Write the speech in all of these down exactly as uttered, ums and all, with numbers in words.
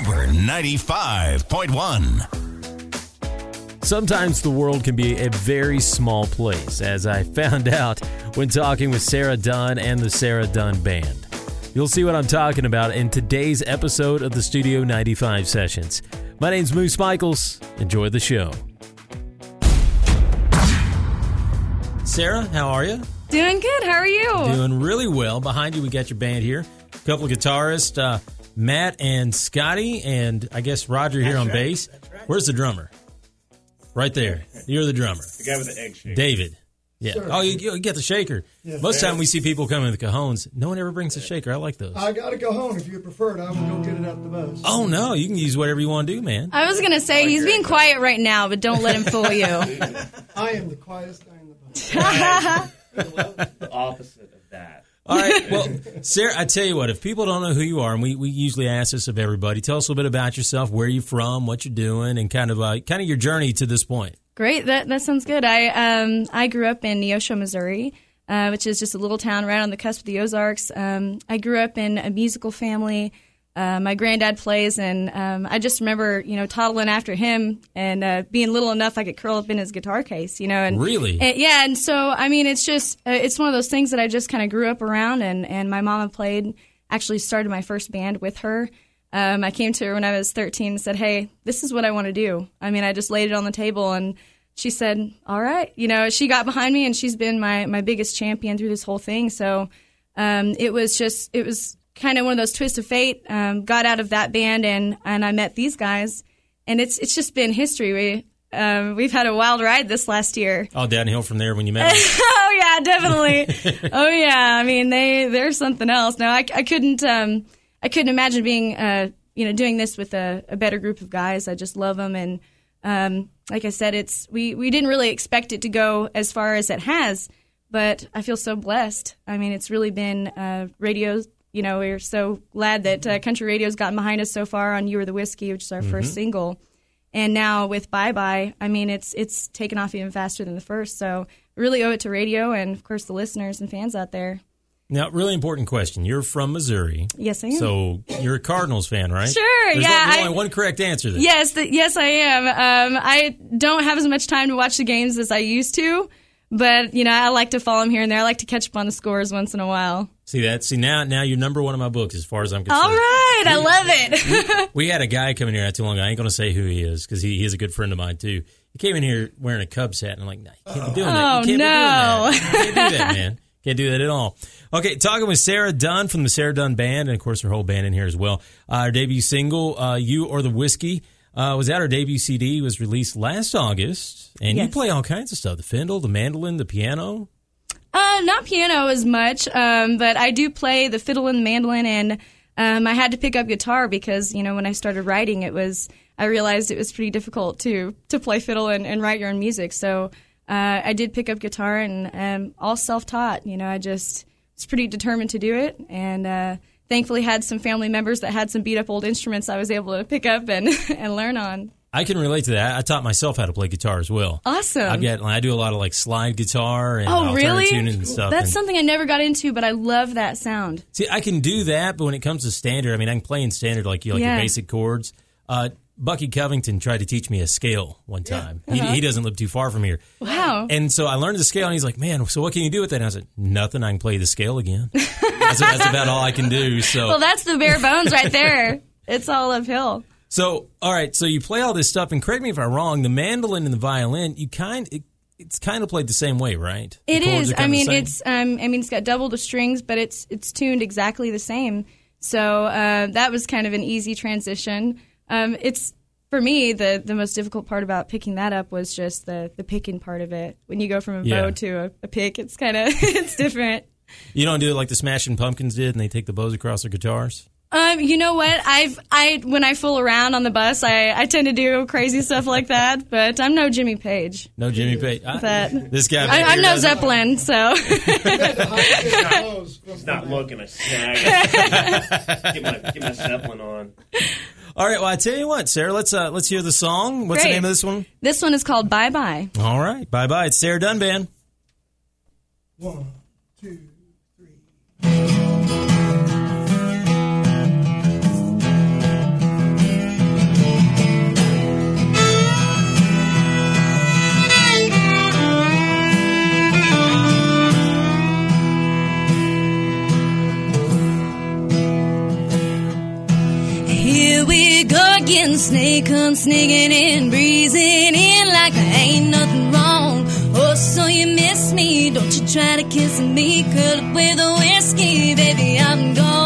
Uber ninety-five point one. Sometimes the world can be a very small place, as I found out when talking with Sarah Dunn and the Sarah Dunn Band. You'll see what I'm talking about in today's episode of the Studio ninety-five Sessions. My name's Moose Michaels. Enjoy the show. Sarah, how are you? Doing good. How are you? Doing really well. Behind you, we got your band here. A couple of guitarists, uh, Matt and Scotty, and I guess Roger here That's on right. bass. Right. Where's the drummer? Right there. You're the drummer. The guy with the egg shaker. David. Yeah. Sure. Oh, you, you get the shaker. Yes, Most of the time we see people coming with cajones. No one ever brings a shaker. I like those. I got a cajon if you prefer it. I will go get it out the bus. Oh, no. You can use whatever you want to do, man. I was going to say, oh, he's being quiet guy. right now, but don't let him fool you. I am the quietest guy in the bus. The opposite of that. All right. Well, Sarah, I tell you what. If people don't know who you are, and we, we usually ask this of everybody, tell us a little bit about yourself, where you're from, what you're doing, and kind of uh, kind of your journey to this point. Great. That that sounds good. I um I grew up in Neosho, Missouri, uh, which is just a little town right on the cusp of the Ozarks. Um, I grew up in a musical family. Uh, my granddad plays, and um, I just remember, you know, toddling after him and uh, being little enough I could curl up in his guitar case, you know. And, really? And, yeah, and so, I mean, it's just, uh, it's one of those things that I just kind of grew up around, and, and my mama played, actually started my first band with her. Um, I came to her when I was thirteen and said, hey, this is what I want to do. I mean, I just laid it on the table, and she said, all right. You know, she got behind me, and she's been my, my biggest champion through this whole thing. So um, it was just, it was... kind of one of those twists of fate. Um, got out of that band and and I met these guys, and it's it's just been history. We um, we've had a wild ride this last year. All downhill from there when you met them. Oh yeah, definitely. Oh yeah, I mean they they're something else. Now I, I couldn't um, I couldn't imagine being uh you know doing this with a, a better group of guys. I just love them, and um, like I said, it's we we didn't really expect it to go as far as it has, but I feel so blessed. I mean it's really been uh, radio. You know, we're so glad that uh, Country Radio's gotten behind us so far on You Were the Whiskey, which is our mm-hmm. first single. And now with Bye Bye, I mean, it's it's taken off even faster than the first. So really owe it to radio and, of course, the listeners and fans out there. Now, really important question. You're from Missouri. Yes, I am. So you're a Cardinals fan, right? Sure, There's yeah. There's only I, one correct answer there. Yes, the, yes, I am. Um, I don't have as much time to watch the games as I used to. But, you know, I like to follow them here and there. I like to catch up on the scores once in a while. See that? See, now now you're number one in my books as far as I'm concerned. All right. We, I love it. we, we had a guy coming here not too long ago. I ain't going to say who he is because he, he is a good friend of mine, too. He came in here wearing a Cubs hat, and I'm like, no, nah, you can't be doing that. You can't oh, no. Be doing that. You can't do that, man. Can't do that at all. Okay, talking with Sarah Dunn from the Sarah Dunn Band, and, of course, her whole band in here as well. Uh, our debut single, uh, You Or the Whiskey. Uh, was at our debut C D, was released last August, and yes. You play all kinds of stuff, the fiddle, the mandolin, the piano. Uh, not piano as much, um, but I do play the fiddle and the mandolin, and um, I had to pick up guitar because, you know, when I started writing, it was, I realized it was pretty difficult to, to play fiddle and, and write your own music, so uh, I did pick up guitar, and um, all self-taught, you know, I just was pretty determined to do it, and... Uh, Thankfully, had some family members that had some beat-up old instruments I was able to pick up and, and learn on. I can relate to that. I taught myself how to play guitar as well. Awesome. I get, I do a lot of like slide guitar and oh, really? Alternative tuning and stuff. That's and, something I never got into, but I love that sound. See, I can do that, but when it comes to standard, I mean, I can play in standard like, you know, like yeah. your basic chords. Uh, Bucky Covington tried to teach me a scale one time. Yeah. Uh-huh. He, he doesn't live too far from here. Wow. And so I learned the scale, and he's like, man, so what can you do with that? And I said, nothing. I can play the scale again. That's, that's about all I can do. So, well, that's the bare bones right there. It's all uphill. So, all right. So you play all this stuff, and correct me if I'm wrong. The mandolin and the violin, you kind it, it's kind of played the same way, right? The it is. I mean, it's um, I mean, it's got double the strings, but it's it's tuned exactly the same. So uh, that was kind of an easy transition. Um, it's for me the, the most difficult part about picking that up was just the the picking part of it. When you go from a yeah. bow to a, a pick, it's kind of it's different. You don't do it like the Smashing Pumpkins did, and they take the bows across their guitars? Um, you know what? I've I when I fool around on the bus, I, I tend to do crazy stuff like that. But I'm no Jimmy Page. No Jimmy Page. I, that this guy. I, I'm no Zeppelin, so. Stop looking a snag. Get my get my Zeppelin on. All right. Well, I tell you what, Sarah. Let's uh, let's hear the song. What's Great. the name of this one? This one is called Bye Bye. All right, Bye Bye. It's Sarah Dunn Band. One, two. Thank you. start getting snake hunt, sneaking in, breezing in like I ain't nothing wrong. Oh, so you miss me, don't you try to kiss me, curl up with a whiskey, baby, I'm gone.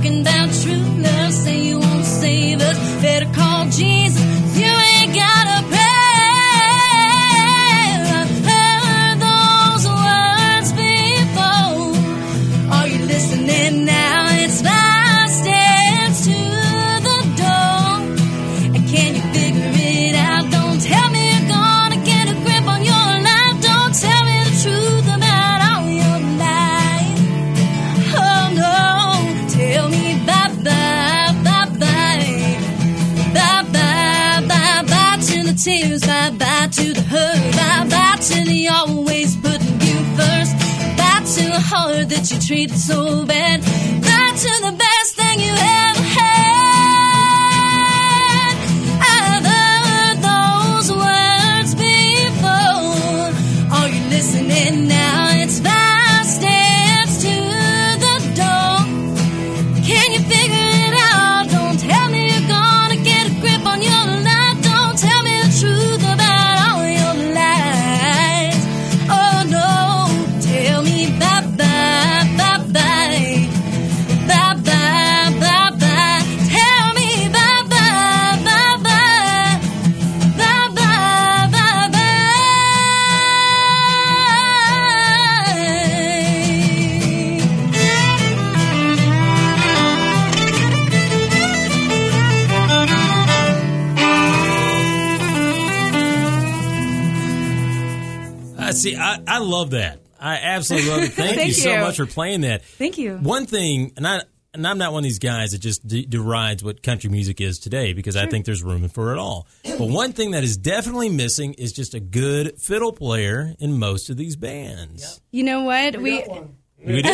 About true love, say you won't save us. Better call Jesus. You ain't gotta pray. I've heard those words before. Are you listening now? It's five steps to the door. And can you figure it out? Don't tell me you're gonna get a grip on your life. Don't tell me the truth about all your life. Oh no. Tears, bye-bye to the hurt, bye-bye to the always putting you first, bye to the heart that you treated so bad, bye to the best thing you ever had. I've heard those words before. Are you listening now? It's five steps to the door. Can you figure it out? Don't tell me you're gonna get a grip on your life. Don't tell me truth about all your lies. Oh no, tell me bye bye, bye bye, bye bye, bye bye. Tell me bye bye, bye bye, bye bye, bye bye. I see. I, I love that. I absolutely love it. Thank, Thank you, you so much for playing that. Thank you. One thing, and I and I'm not one of these guys that just de- derides what country music is today, because sure. I think there's room for it all. But one thing that is definitely missing is just a good fiddle player in most of these bands. Yep. You know what? We, we got one. We do.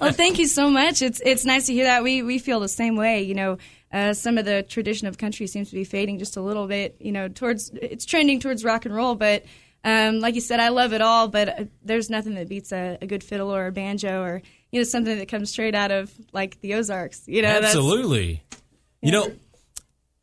Well, thank you so much. It's it's nice to hear that. We we feel the same way. You know, uh, some of the tradition of country seems to be fading just a little bit. You know, towards it's trending towards rock and roll, but. Um, like you said, I love it all, but there's nothing that beats a, a good fiddle or a banjo or, you know, something that comes straight out of, like, the Ozarks. You know, absolutely. That's, you know, know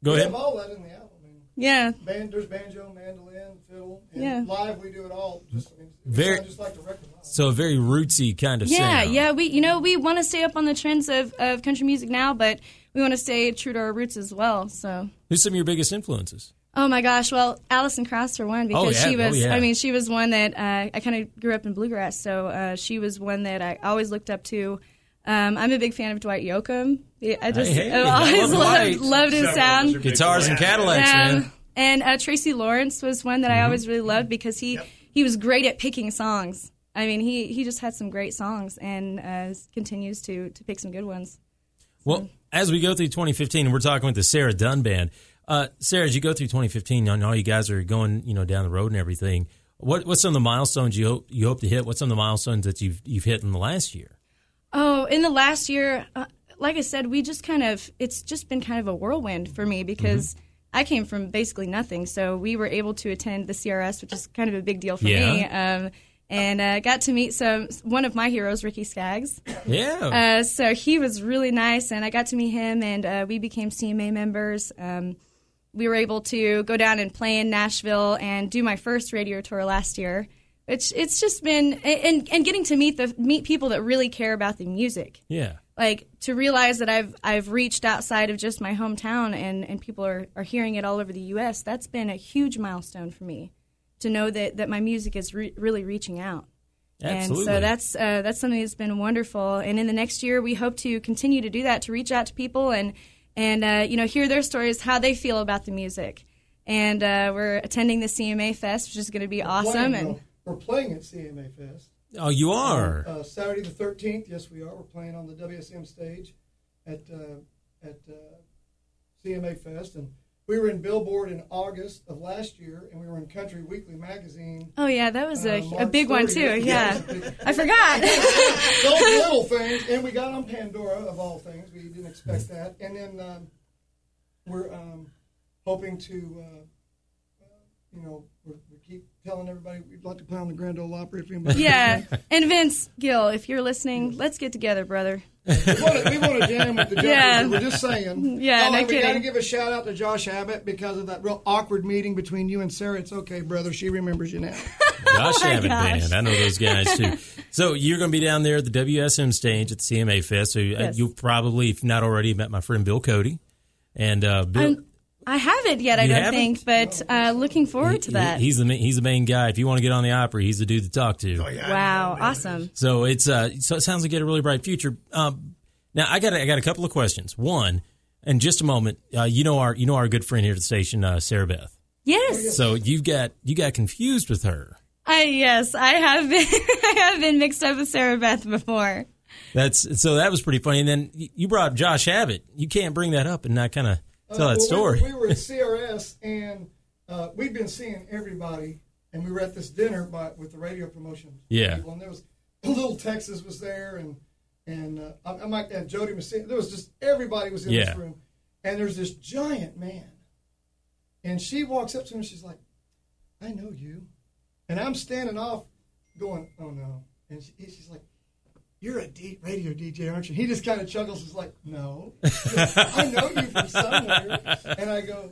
go ahead. We have all that in the album. I mean, yeah. Band, there's banjo, mandolin, fiddle. And yeah. Live, we do it all. Just, I mean, very, just like the record live. So a very rootsy kind of yeah, sound. Yeah, yeah. You know, we want to stay up on the trends of, of country music now, but we want to stay true to our roots as well. So, who's some of your biggest influences? Oh, my gosh. Well, Alison Krauss, for one, because oh, yeah. she was, oh, yeah. I mean, she was one that uh, I kind of grew up in bluegrass, so uh, she was one that I always looked up to. Um, I'm a big fan of Dwight Yoakam. I just hey, hey, I've always loved, loved his sound. Guitars and Cadillacs, um, man. And uh, Tracy Lawrence was one that mm-hmm. I always really loved because he, yep. he was great at picking songs. I mean, he, he just had some great songs and uh, continues to, to pick some good ones. Well, so. As we go through twenty fifteen, and we're talking with the Sarah Dunn Band, Uh, Sarah, as you go through twenty fifteen, and all you guys are going, you know, down the road and everything, what what's some of the milestones you hope, you hope to hit? What's some of the milestones that you've you've hit in the last year? Oh, in the last year, uh, like I said, we just kind of it's just been kind of a whirlwind for me because mm-hmm. I came from basically nothing, so we were able to attend the C R S, which is kind of a big deal for yeah. me. Um, And I uh, got to meet some one of my heroes, Ricky Skaggs. Yeah. Uh, so he was really nice, and I got to meet him, and uh, we became C M A members. Um, we were able to go down and play in Nashville and do my first radio tour last year, which it's just been and and getting to meet the meet people that really care about the music. Yeah. Like to realize that I've I've reached outside of just my hometown, and, and people are, are hearing it all over the U S. That's been a huge milestone for me. To know that, that my music is re- really reaching out. Absolutely. And so that's uh, that's something that's been wonderful. And in the next year, we hope to continue to do that, to reach out to people and, and uh, you know, hear their stories, how they feel about the music. and uh, we're attending the C M A Fest, which is going to be we're awesome. Playing, and we're, we're playing at C M A Fest. Oh, you are? Uh, Saturday the thirteenth, yes, we are. We're playing on the W S M stage at uh, at uh, C M A Fest, and we were in Billboard in August of last year, and we were in Country Weekly magazine. Oh, yeah, that was a, uh, a big one, too, yeah. I forgot. Those little things, and we got on Pandora, of all things. We didn't expect that. And then um, we're um, hoping to, uh, uh, you know, we're, we keep telling everybody we'd like to play on the Grand Ole Opry. If anybody yeah, and Vince Gill, if you're listening, let's get together, brother. we, want to, we want to jam with the Jumpers. Yeah. We're just saying. Yeah, oh, no kidding. We got to give a shout out to Josh Abbott because of that real awkward meeting between you and Sarah. It's okay, brother. She remembers you now. Josh oh Abbott gosh. Band. I know those guys too. So you're going to be down there at the W S M stage at the C M A Fest. So yes. You'll probably, if not already, met my friend Bill Cody. And uh, Bill. I'm- I haven't yet, I you don't haven't? think, but uh, looking forward he, to that. He, he's the he's the main guy. If you want to get on the Opry, he's the dude to talk to. Oh, yeah, wow, man. Awesome! So it's uh, so it sounds like you had a really bright future. Um, now I got a, I got a couple of questions. One, in just a moment, uh, you know our you know our good friend here at the station, uh, Sarah Beth. Yes. So you've got you got confused with her. I yes, I have been I have been mixed up with Sarah Beth before. That's so that was pretty funny. And then you brought Josh Abbott. You can't bring that up and not kind of. Tell uh, that well, story. We, we were at C R S, and uh, we'd been seeing everybody, and we were at this dinner by, with the radio promotion yeah. people, and there was Little Texas was there, and and uh, I, I might and Jody Messina. There was just everybody was in yeah. this room, and there's this giant man, and she walks up to him, and she's like, "I know you," and I'm standing off, going, "Oh no," and she, she's like. You're a D- radio D J, aren't you? He just kind of chuckles. He's like, no. Goes, I know you from somewhere. And I go,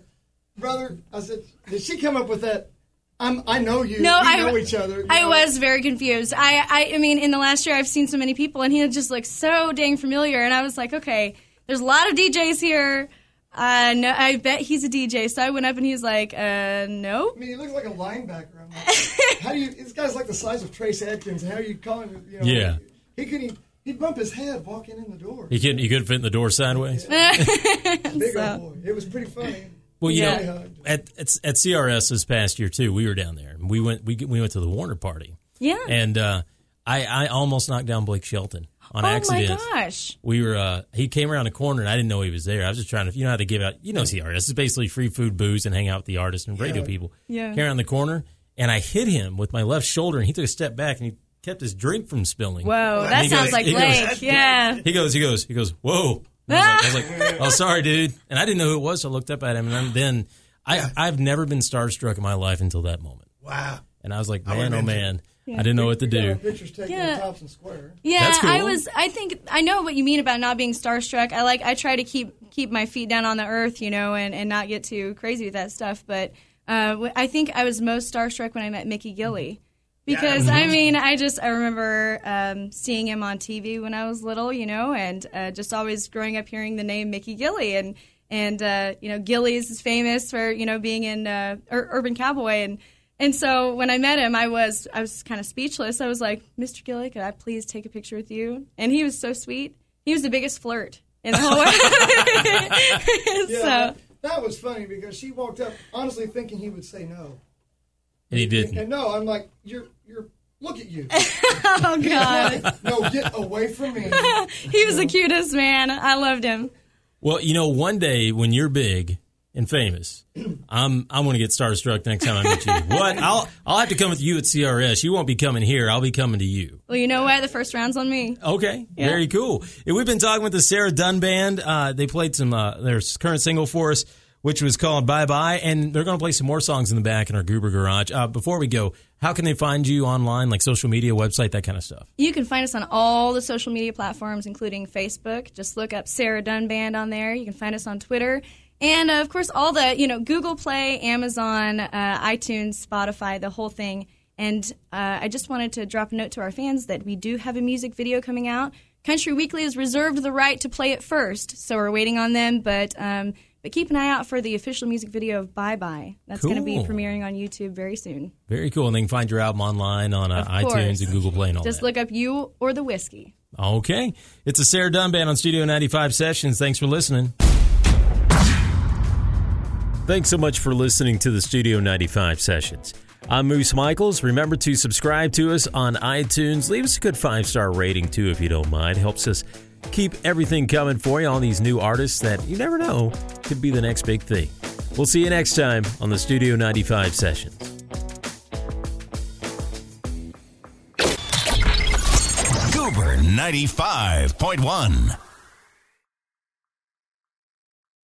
brother, I said, did she come up with that? I'm, I know you. No, we I, know each other. You I know? was very confused. I, I, I mean, in the last year, I've seen so many people, and he just looked so dang familiar. And I was like, okay, there's a lot of D Js here. Uh, no, I bet he's a D J. So I went up and he's like, uh, no. I mean, he looks like a linebacker. I'm like, how do you, this guy's like the size of Trace Adkins. How are you calling him? You know, yeah. Like, He couldn't. He'd bump his head walking in the door. He couldn't. He couldn't fit in the door sideways. Yeah. Big so. Old boy. It was pretty funny. Well, you yeah. know, at, at at C R S this past year too, we were down there and we went. We we went to the Warner party. Yeah. And uh, I I almost knocked down Blake Shelton on oh accident. Oh my gosh. We were. Uh, he came around the corner and I didn't know he was there. I was just trying to. You know how to give out. You know C R S is basically free food, booze, and hang out with the artists and radio yeah. people. Yeah. Came around the corner and I hit him with my left shoulder and he took a step back and he. Kept his drink from spilling. Whoa, that goes, sounds like Blake. Goes, yeah. He goes, he goes, he goes, whoa. And I was, like, I was like, oh, sorry, dude. And I didn't know who it was, so I looked up at him. And then I, I've never been starstruck in my life until that moment. Wow. And I was like, man, oh, man. Yeah. I didn't know what to do. Pictures taken yeah. in Thompson Square. Yeah, that's cool. I was. I think I know what you mean about not being starstruck. I like. I try to keep keep my feet down on the earth, you know, and, and not get too crazy with that stuff. But uh, I think I was most starstruck when I met Mickey Gilley. Because, I mean, I just, I remember um, seeing him on T V when I was little, you know, and uh, just always growing up hearing the name Mickey Gilley. And, and uh, you know, Gilley's is famous for, you know, being in uh, Ur- Urban Cowboy. And, and so when I met him, I was I was kind of speechless. I was like, Mister Gilley, could I please take a picture with you? And he was so sweet. He was the biggest flirt in the whole world. yeah, so. that, that was funny because she walked up honestly thinking he would say no. And he didn't. And, and no, I'm like, you're, you're, look at you. Oh, God. No, get away from me. He was the cutest man. I loved him. Well, you know, one day when you're big and famous, I'm, I'm going to get starstruck next time I meet you. What? I'll, I'll have to come with you at C R S. You won't be coming here. I'll be coming to you. Well, you know what? The first round's on me. Okay. Yeah. Very cool. We've been talking with the Sarah Dunn Band. Uh, they played some, uh, their current single for us, which was called Bye Bye, and they're going to play some more songs in the back in our Goober Garage. Uh, before we go, how can they find you online, like social media, website, that kind of stuff? You can find us on all the social media platforms, including Facebook. Just look up Sarah Dunn Band on there. You can find us on Twitter. And, uh, of course, all the, you know, Google Play, Amazon, uh, iTunes, Spotify, the whole thing. And uh, I just wanted to drop a note to our fans that we do have a music video coming out. Country Weekly has reserved the right to play it first, so we're waiting on them, but... Um, But keep an eye out for the official music video of Bye Bye. That's cool. Going to be premiering on YouTube very soon. Very cool. And they can find your album online on uh, iTunes and Google Play and all Just that. Just look up You Or the Whiskey. Okay. It's the Sarah Dunn Band on Studio ninety-five Sessions. Thanks for listening. Thanks so much for listening to the Studio ninety-five Sessions. I'm Moose Michaels. Remember to subscribe to us on iTunes. Leave us a good five-star rating, too, if you don't mind. Helps us keep everything coming for you on these new artists that you never know could be the next big thing. We'll see you next time on the Studio ninety-five Sessions. Goober ninety-five point one.